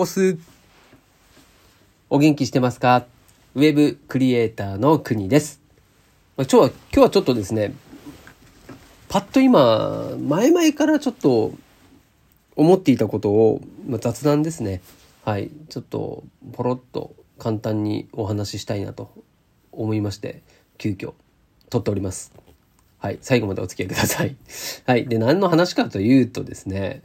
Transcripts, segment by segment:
オス。お元気してますか？ウェブクリエイターの国です。今日はちょっとですね、パッと今、前々からちょっと思っていたことを、雑談ですね。はい、ちょっとポロッと簡単にお話ししたいなと思いまして、急遽撮っております。はい、最後までお付き合いください。はい、で、何の話かというとですね、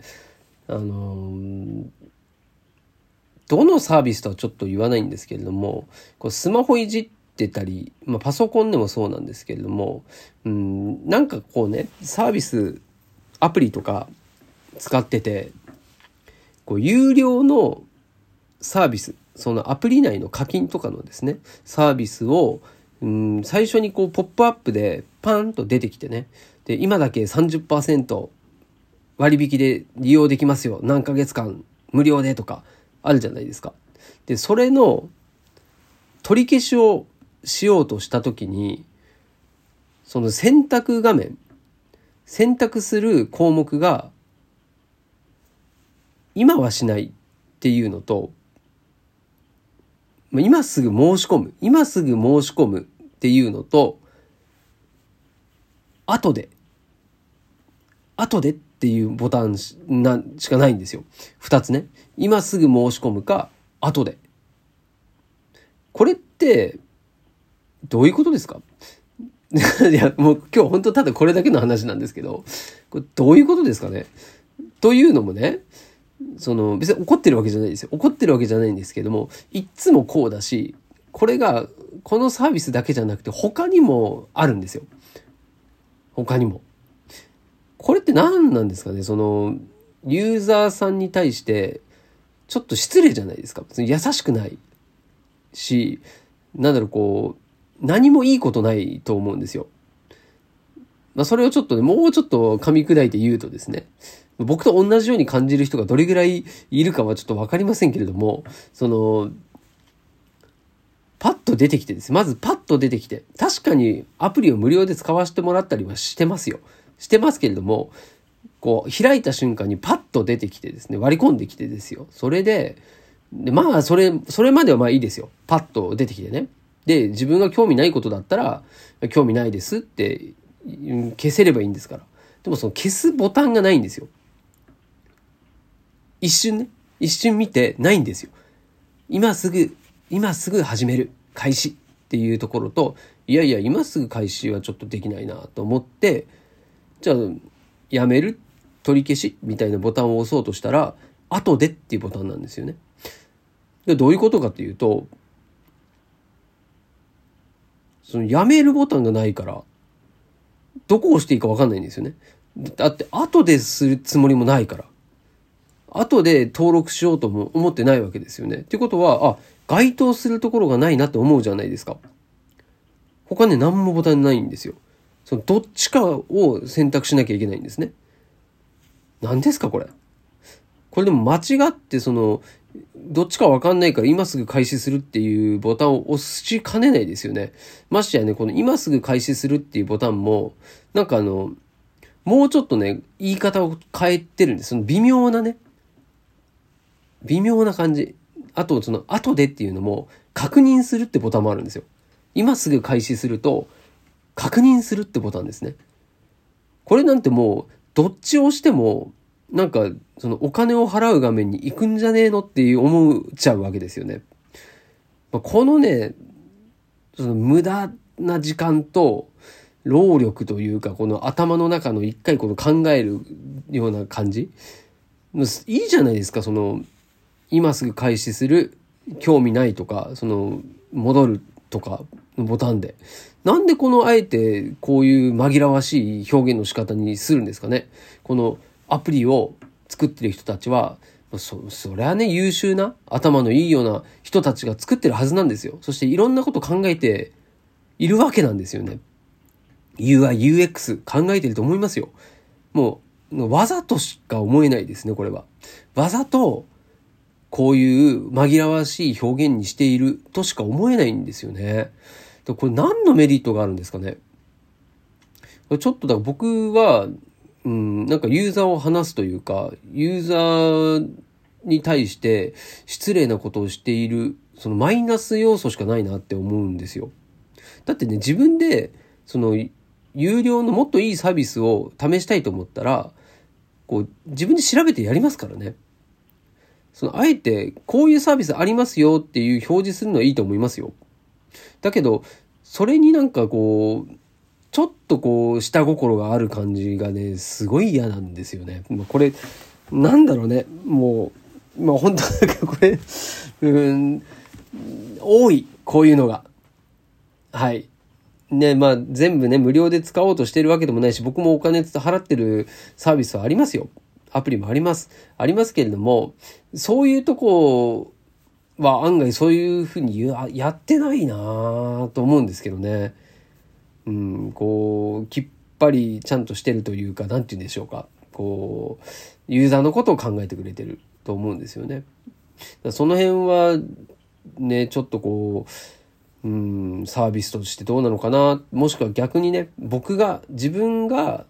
どのサービスとはちょっと言わないんですけれども、こうスマホいじってたり、パソコンでもそうなんですけれども、なんかこうね、サービス、アプリとか使ってて、こう有料のサービス、そのアプリ内の課金とかのですね、サービスを、最初にこうポップアップでパンと出てきてね、で今だけ 30% 割引で利用できますよ、何ヶ月間無料でとかあるじゃないですか。でそれの取り消しをしようとした時に、その選択画面、選択する項目が今はしないっていうのと、今すぐ申し込むっていうのと、後でっていうボタンしかないんですよ。2つね。今すぐ申し込むか、後で。これって、どういうことですか？いや、もう今日本当ただこれだけの話なんですけど、これどういうことですかね？というのもね、その別に怒ってるわけじゃないですよ。怒ってるわけじゃないんですけども、いつもこうだし、これが、このサービスだけじゃなくて、他にもあるんですよ。他にも。これって何なんですかね。その、ユーザーさんに対して、ちょっと失礼じゃないですか。別に優しくないし、何もいいことないと思うんですよ。それをちょっとね、もうちょっと噛み砕いて言うとですね、僕と同じように感じる人がどれぐらいいるかはちょっとわかりませんけれども、その、パッと出てきてですね、まずパッと出てきて、確かにアプリを無料で使わせてもらったりはしてますよ。してますけれども、こう、開いた瞬間にパッと出てきてですね、割り込んできてですよ。それで、それまではいいですよ。パッと出てきてね。で、自分が興味ないことだったら、興味ないですって、消せればいいんですから。でもその消すボタンがないんですよ。一瞬見てないんですよ。今すぐ始める開始っていうところと、いやいや今すぐ開始はちょっとできないなと思って、じゃあやめる、取り消しみたいなボタンを押そうとしたら、後でっていうボタンなんですよね。でどういうことかというと、そのやめるボタンがないから。どこを押していいか分かんないんですよね。だって後でするつもりもないから、後で登録しようとも思ってないわけですよね。っていうことは、該当するところがないなって思うじゃないですか。他ね、何もボタンないんですよ。そのどっちかを選択しなきゃいけないんですね。何ですかこれ。これでも間違って、そのどっちか分かんないから今すぐ開始するっていうボタンを押しかねないですよね。ましてやね、この今すぐ開始するっていうボタンも、もうちょっとね、言い方を変えてるんです。その微妙な感じ。あと、その後でっていうのも、確認するってボタンもあるんですよ。今すぐ開始すると、確認するってボタンですね。これなんてもう、どっちを押しても、そのお金を払う画面に行くんじゃねえのって思っちゃうわけですよね。このね、その無駄な時間と労力というか、この頭の中の一回この考えるような感じ。いいじゃないですか、その、今すぐ開始する、興味ないとか、その、戻るとかのボタンで。なんでこのあえてこういう紛らわしい表現の仕方にするんですかね。この、アプリを作ってる人たちは、それはね、優秀な頭のいいような人たちが作ってるはずなんですよ。そしていろんなこと考えているわけなんですよね。UI、UX 考えてると思いますよ。もうわざとしか思えないですね、これは。わざとこういう紛らわしい表現にしているとしか思えないんですよね。これ何のメリットがあるんですかね。ちょっとだから僕はユーザーを話すというか、ユーザーに対して失礼なことをしている、そのマイナス要素しかないなって思うんですよ。だってね、自分でその有料のもっといいサービスを試したいと思ったら、こう自分で調べてやりますからね。そのあえてこういうサービスありますよっていう表示するのはいいと思いますよ。だけどそれになんかこうちょっとこう下心がある感じがね、すごい嫌なんですよね。これなんだろうね、もう、まあ、本当なんかこれ多い、こういうのが。はい。ね、まあ全部ね、無料で使おうとしてるわけでもないし、僕もお金払ってるサービスはありますよ。アプリもあります。ありますけれども、そういうとこは案外そういうふうにやってないなぁと思うんですけどね。こう、きっぱりちゃんとしてるというか、なんて言うんでしょうか。こう、ユーザーのことを考えてくれてると思うんですよね。その辺は、ね、ちょっとこう、サービスとしてどうなのかな、もしくは逆にね、自分がっ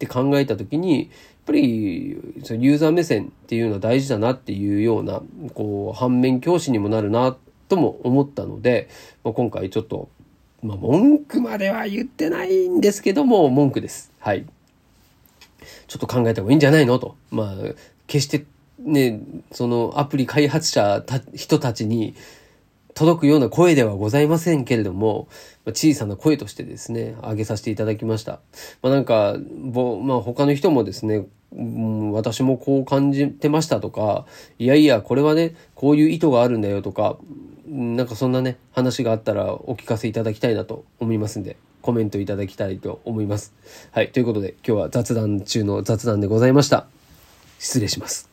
て考えた時に、やっぱりそのユーザー目線っていうのは大事だなっていうような、こう反面教師にもなるなとも思ったので、まあ、今回ちょっと、まあ、文句までは言ってないんですけども、文句です。はい。ちょっと考えた方がいいんじゃないのと。まあ決してね、そのアプリ開発者人たちに届くような声ではございませんけれども、小さな声としてですね、上げさせていただきました。まあ、なんか、他の人もですね、私もこう感じてましたとか、いやいや、これはね、こういう意図があるんだよとか、なんかそんなね、話があったらお聞かせいただきたいなと思いますんで、コメントいただきたいと思います。はい、ということで今日は雑談中の雑談でございました。失礼します。